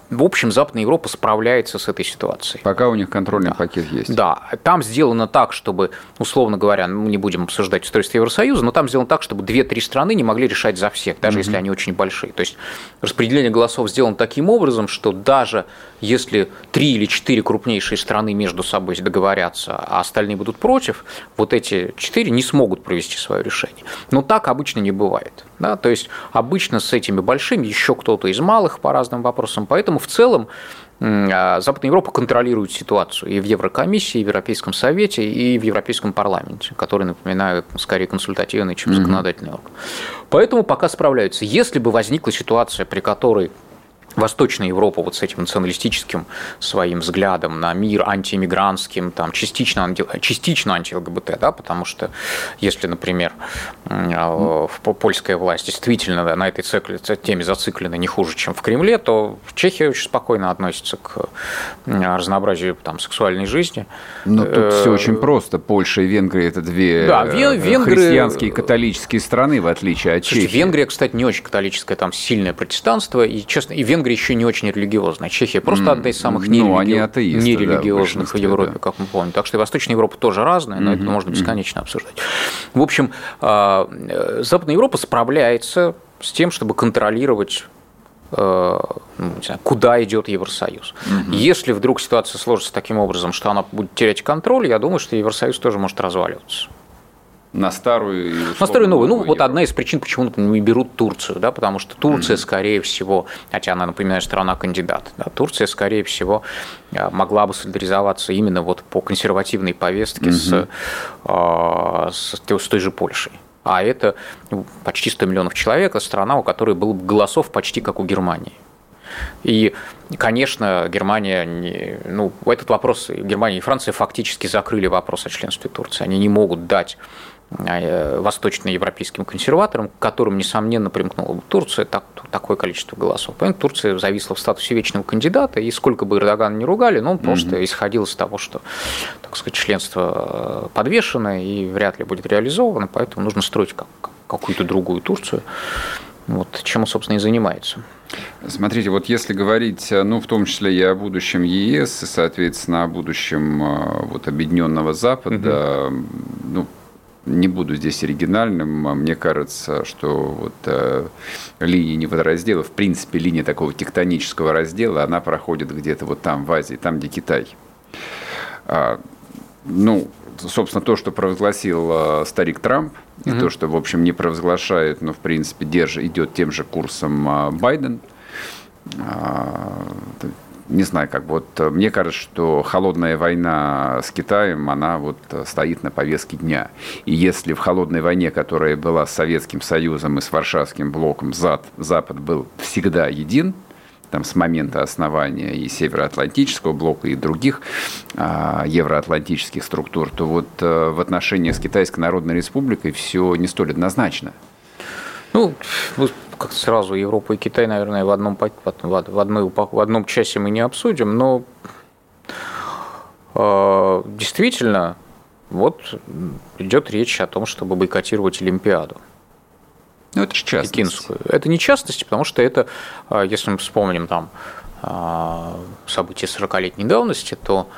в общем, Западная Европа справляется с этой ситуацией. Пока у них контрольный пакет есть. Да, там сделано так, чтобы, условно говоря, мы не будем обсуждать устройство Евросоюза, но там сделано так, чтобы 2-3 страны не могли решать за всех, даже если они очень большие. То есть распределение голосов сделано таким образом, что даже если 3 или 4 крупнейшие страны между собой договорятся, а остальные будут против, вот эти 4 не смогут провести свое решение. Но так обычно не бывает. Да? То есть обычно с этими большими еще кто-то из малых по разным вопросам. Поэтому в целом Западная Европа контролирует ситуацию и в Еврокомиссии, и в Европейском Совете, и в Европейском парламенте, который, напоминаю, скорее консультативный, чем законодательный орган. Поэтому пока справляются. Если бы возникла ситуация, при которой Восточная Европа вот с этим националистическим своим взглядом на мир, антииммигрантским, там, частично анти-ЛГБТ, да, потому что если, например, польская власть действительно на этой теме зациклена не хуже, чем в Кремле, то Чехия очень спокойно относится к разнообразию сексуальной жизни. Но тут все очень просто. Польша и Венгрия – это две христианские и католические страны, в отличие от Чехии. Венгрия, кстати, не очень католическая, там сильное протестанство, и, честно, и Венгрия еще не очень религиозная. Чехия просто одна из самых нерелигиозных в Европе, как мы помним. Так что и Восточная Европа тоже разная, но это можно бесконечно обсуждать. В общем, Западная Европа справляется с тем, чтобы контролировать, куда идет Евросоюз. Если вдруг ситуация сложится таким образом, что она будет терять контроль, я думаю, что Евросоюз тоже может разваливаться. На старую и новую. Вот одна из причин, почему, например, не берут Турцию, да, потому что Турция, скорее всего, хотя она, напоминаю, страна-кандидат, да, Турция, скорее всего, могла бы солидаризоваться именно вот по консервативной повестке с той же Польшей. А это почти 100 миллионов человек, а страна, у которой было бы голосов почти как у Германии. И, конечно, Германия, этот вопрос, Германия и Франция фактически закрыли вопрос о членстве Турции. Они не могут дать восточноевропейским консерваторам, к которым, несомненно, примкнула бы Турция, такое количество голосов. Поэтому Турция зависла в статусе вечного кандидата, и сколько бы Эрдогана не ругали, но он просто исходил из того, что, так сказать, членство подвешено и вряд ли будет реализовано, поэтому нужно строить какую-то другую Турцию. Чем он, собственно, и занимается. Смотрите, если говорить, в том числе и о будущем ЕС, и, соответственно, о будущем объединенного Запада, не буду здесь оригинальным, мне кажется, что линия неводораздела, в принципе, линия такого тектонического раздела, она проходит где-то там, в Азии, там, где Китай. Собственно, то, что провозгласил старик Трамп, и то, что, в общем, не провозглашает, но, в принципе, идет тем же курсом Байден. Не знаю, мне кажется, что холодная война с Китаем, она стоит на повестке дня. И если в холодной войне, которая была с Советским Союзом и с Варшавским блоком, Запад был всегда един, с момента основания и Североатлантического блока, и других евроатлантических структур, то в отношении с Китайской Народной Республикой все не столь однозначно. Как сразу Европу и Китай, наверное, в одном часе мы не обсудим, но действительно идет речь о том, чтобы бойкотировать Олимпиаду. Ну, это же частность. Пекинскую. Это не частность, потому что это, если мы вспомним там события 40-летней давности, то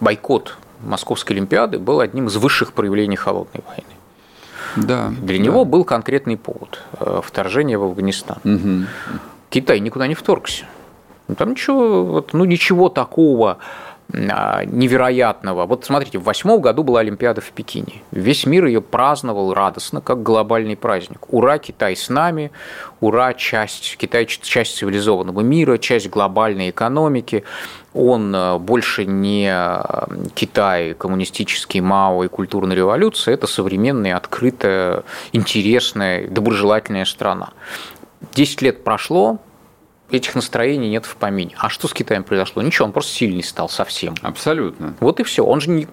бойкот Московской Олимпиады был одним из высших проявлений холодной войны. Да, для него был конкретный повод – вторжение в Афганистан. Угу. Китай никуда не вторгся. Там ничего такого невероятного. Вот смотрите, в 2008 году была Олимпиада в Пекине. Весь мир ее праздновал радостно, как глобальный праздник. Ура, Китай с нами, ура, Китай часть цивилизованного мира, часть глобальной экономики. Он больше не Китай, коммунистический, Мао и культурная революция, это современная, открытая, интересная, доброжелательная страна. 10 лет прошло, этих настроений нет в помине. А что с Китаем произошло? Ничего, он просто сильный стал совсем. Абсолютно. Вот и все. Он же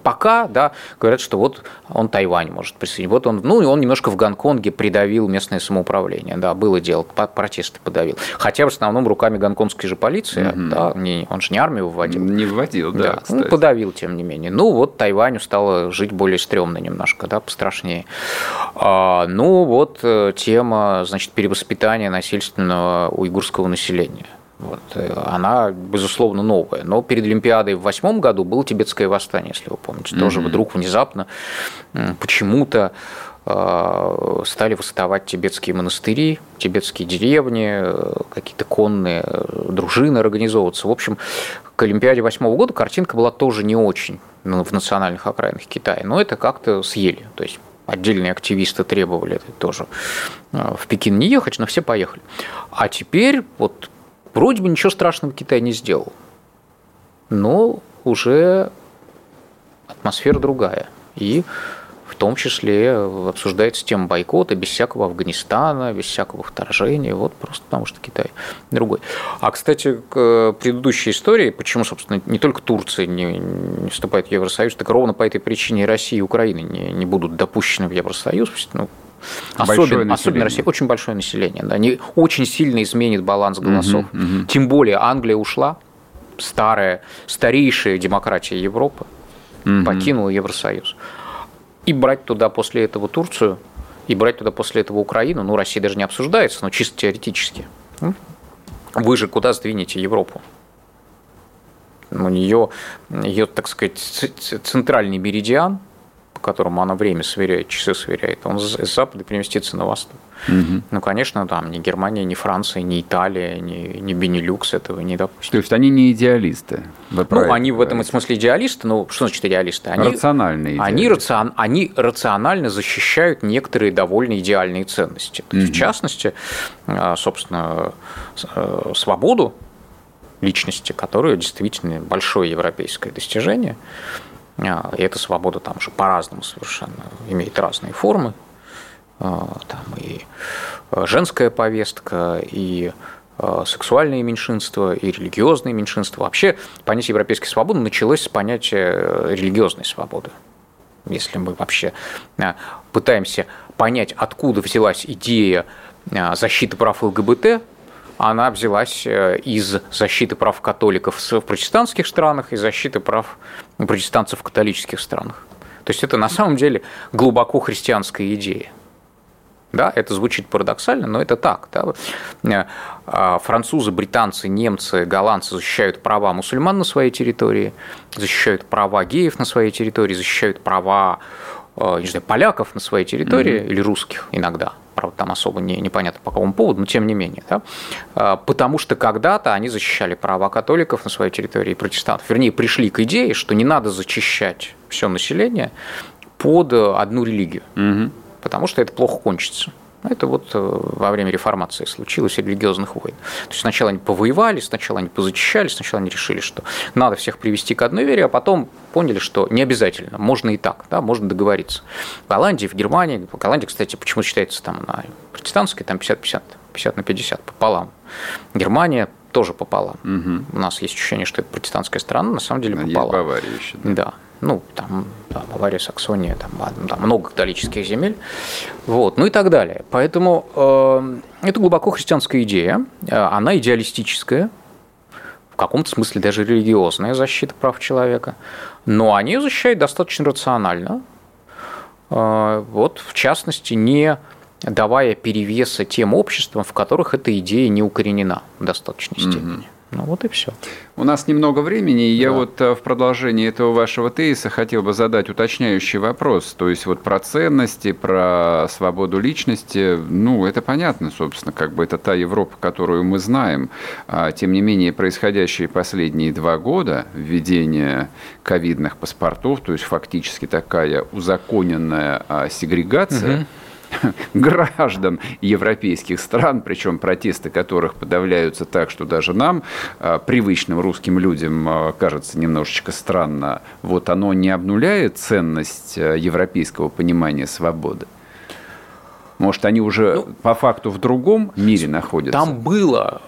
говорят, что вот он Тайвань может присоединить. Вот он, он немножко в Гонконге придавил местное самоуправление. Да, было дело, протесты подавил. Хотя в основном руками гонконгской же полиции. Угу. Да, он же не армию вводил. Не вводил, да. Подавил, тем не менее. Тайваню стало жить более стрёмно немножко, да, пострашнее. Тема, перевоспитания насильственного уйгурского населения. Вот. Она, безусловно, новая. Но перед Олимпиадой в 2008 году было тибетское восстание, если вы помните. Mm-hmm. Тоже вдруг внезапно почему-то стали восставать тибетские монастыри, тибетские деревни, какие-то конные дружины организовываться. В общем, к Олимпиаде 2008 года картинка была тоже не очень в национальных окраинах Китая. Но это как-то съели. То есть отдельные активисты требовали это тоже в Пекин не ехать, но все поехали. А теперь вроде бы ничего страшного Китай не сделал, но уже атмосфера другая. И в том числе обсуждается тема бойкота без всякого Афганистана, без всякого вторжения, просто потому что Китай другой. А, кстати, к предыдущей истории, почему, собственно, не только Турция не вступает в Евросоюз, так ровно по этой причине и Россия, и Украина не будут допущены в Евросоюз. Особенно Россия, очень большое население. Да, они очень сильно изменят баланс голосов. Угу. Тем более Англия ушла, старейшая демократия Европы, покинула Евросоюз. И брать туда после этого Турцию, и брать туда после этого Украину, Россия даже не обсуждается, но чисто теоретически. Вы же куда сдвинете Европу? Ее, так сказать, центральный меридиан, по которому она время сверяет, часы сверяет, он с запада переместится на восток. Угу. Конечно, там ни Германия, ни Франция, ни Италия, ни Бенилюкс этого не допустят. То есть они не идеалисты? Они в этом смысле идеалисты, что значит идеалисты? Рациональные идеалисты. Они рационально защищают некоторые довольно идеальные ценности. То есть, в частности, собственно, свободу личности, которая действительно большое европейское достижение. И эта свобода там же по-разному совершенно имеет разные формы. Там и женская повестка, и сексуальные меньшинства, и религиозные меньшинства. Вообще понятие европейской свободы началось с понятия религиозной свободы. Если мы вообще пытаемся понять, откуда взялась идея защиты прав ЛГБТ, она взялась из защиты прав католиков в протестантских странах и защиты прав протестантцев в католических странах. То есть это на самом деле глубоко христианская идея. Да, это звучит парадоксально, но это так. Да? Французы, британцы, немцы, голландцы защищают права мусульман на своей территории, защищают права геев на своей территории, защищают права поляков на своей территории или русских иногда. Правда, там особо непонятно по какому поводу, но тем не менее. Да? Потому что когда-то они защищали права католиков на своей территории и протестантов. Вернее, пришли к идее, что не надо зачищать все население под одну религию, потому что это плохо кончится. Это во время реформации случилось и религиозных войн. То есть сначала они повоевали, сначала они позачищали, сначала они решили, что надо всех привести к одной вере, а потом поняли, что не обязательно, можно и так, да, можно договориться. В Голландии, в Германии, кстати, почему считается там на протестантской, там 50-50, 50-50 пополам. Германия тоже пополам. Угу. У нас есть ощущение, что это протестантская страна, на самом деле пополам. Есть Бавария еще. Да. Бавария, Саксония, там много католических земель, и так далее. Поэтому это глубоко христианская идея, она идеалистическая, в каком-то смысле даже религиозная защита прав человека, но они ее защищают достаточно рационально, вот, в частности, не давая перевеса тем обществам, в которых эта идея не укоренена в достаточной степени. Ну вот и все. У нас немного времени, и я вот в продолжении этого вашего тезиса хотел бы задать уточняющий вопрос. То есть вот про ценности, про свободу личности, ну это понятно, собственно, как бы это та Европа, которую мы знаем. А, тем не менее, происходящие последние 2 года введение ковидных паспортов, то есть фактически такая узаконенная сегрегация, граждан европейских стран, причем протесты которых подавляются так, что даже нам, привычным русским людям, кажется немножечко странно. Вот оно не обнуляет ценность европейского понимания свободы? Может, они уже по факту в другом мире находятся? Там было...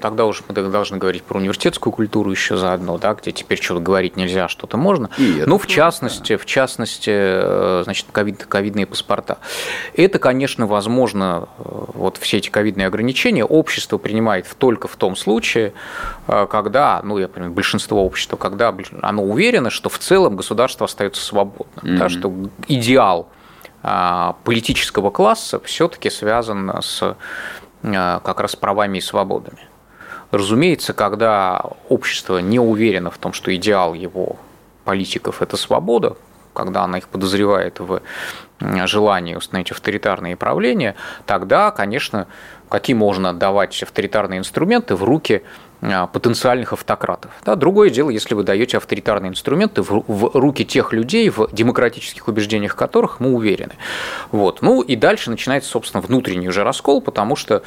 тогда уже мы должны говорить про университетскую культуру еще заодно, да, где теперь что-то говорить нельзя, что-то можно. Ну, в частности, значит, ковидные паспорта. Это, конечно, возможно, вот все эти ковидные ограничения общество принимает только в том случае, когда, ну, я понимаю, большинство общества, когда оно уверено, что в целом государство остается свободным, да, что идеал политического класса все-таки связан с как раз правами и свободами. Разумеется, когда общество не уверено в том, что идеал его политиков – это свобода, когда она их подозревает в желании установить авторитарные правления, тогда, конечно, какие можно отдавать авторитарные инструменты в руки потенциальных автократов. Да, другое дело, если вы даете авторитарные инструменты в руки тех людей, в демократических убеждениях которых мы уверены. Вот. Ну и дальше начинается, собственно, внутренний уже раскол, потому что,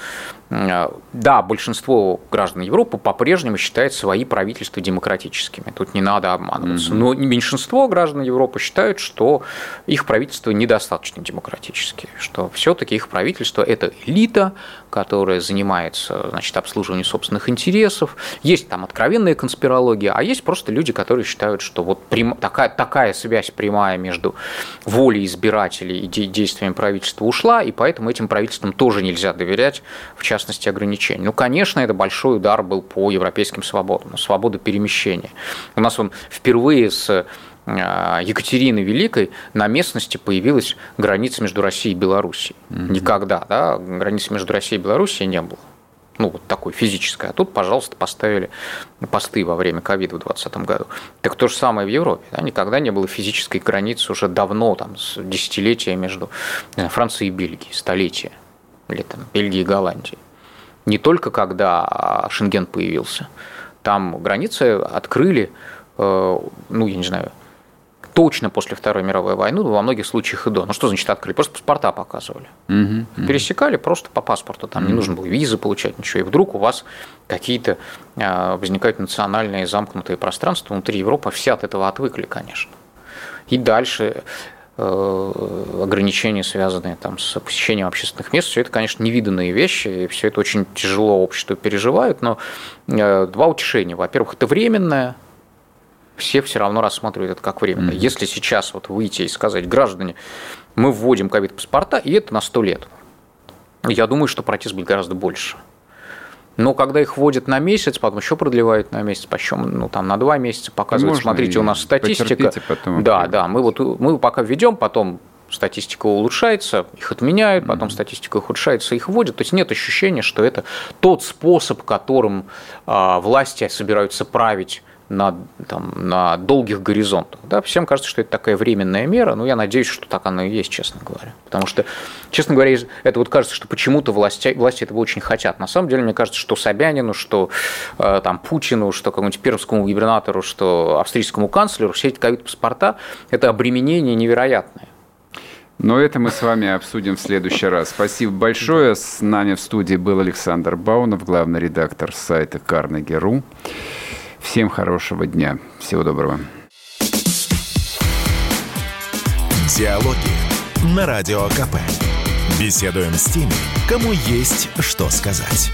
да, большинство граждан Европы по-прежнему считает свои правительства демократическими. Тут не надо обманываться. Но меньшинство граждан Европы считают, что их правительства недостаточно демократические, что все-таки их правительство – это элита, которая занимается, значит, обслуживанием собственных интересов. Есть там откровенная конспирология, а есть просто люди, которые считают, что вот такая связь прямая между волей избирателей и действиями правительства ушла, и поэтому этим правительствам тоже нельзя доверять, в частности, ограничениям. Ну, конечно, это большой удар был по европейским свободам, свобода перемещения. У нас впервые с Екатерины Великой на местности появилась граница между Россией и Белоруссией. Никогда, да, границы между Россией и Белоруссией не было. Ну, вот такой физической. А тут, пожалуйста, поставили посты во время ковида в 2020 году. Так то же самое в Европе. Да? Никогда не было физической границы уже давно, там, десятилетия между Францией и Бельгией, столетия, или там Бельгией и Голландией. Не только когда Шенген появился. Там границы открыли, точно после Второй мировой войны, во многих случаях и до. Ну, что значит открыли? Просто паспорта показывали. Пересекали просто по паспорту. Там не нужно было визы получать, ничего. И вдруг у вас какие-то возникают национальные замкнутые пространства внутри Европы. Все от этого отвыкли, конечно. И дальше ограничения, связанные там с посещением общественных мест, все это, конечно, невиданные вещи, и все это очень тяжело обществу переживают. Но 2 утешения. Во-первых, это временное. Все равно рассматривают это как временно. Если сейчас вот выйти и сказать, граждане, мы вводим ковид-паспорта, и это на 100 лет, я думаю, что протест будет гораздо больше. Но когда их вводят на месяц, потом еще продлевают на месяц, потом, на 2 месяца показывают, можно, смотрите, у нас статистика. Потом, да, мы пока введем, потом статистика улучшается, их отменяют, потом статистика ухудшается, их вводят. То есть нет ощущения, что это тот способ, которым власти собираются править на долгих горизонтах. Да? Всем кажется, что это такая временная мера, но я надеюсь, что так оно и есть, честно говоря. Потому что, честно говоря, это вот кажется, что почему-то власти этого очень хотят. На самом деле, мне кажется, что Собянину, что Путину, что какому-нибудь пермскому губернатору, что австрийскому канцлеру все эти ковид-паспорта – это обременение невероятное. Но это мы с вами обсудим в следующий раз. Спасибо большое. С нами в студии был Александр Баунов, главный редактор сайта Карнеги.ру. Всем хорошего дня. Всего доброго. Диалоги на Радио КП. Беседуем с теми, кому есть что сказать.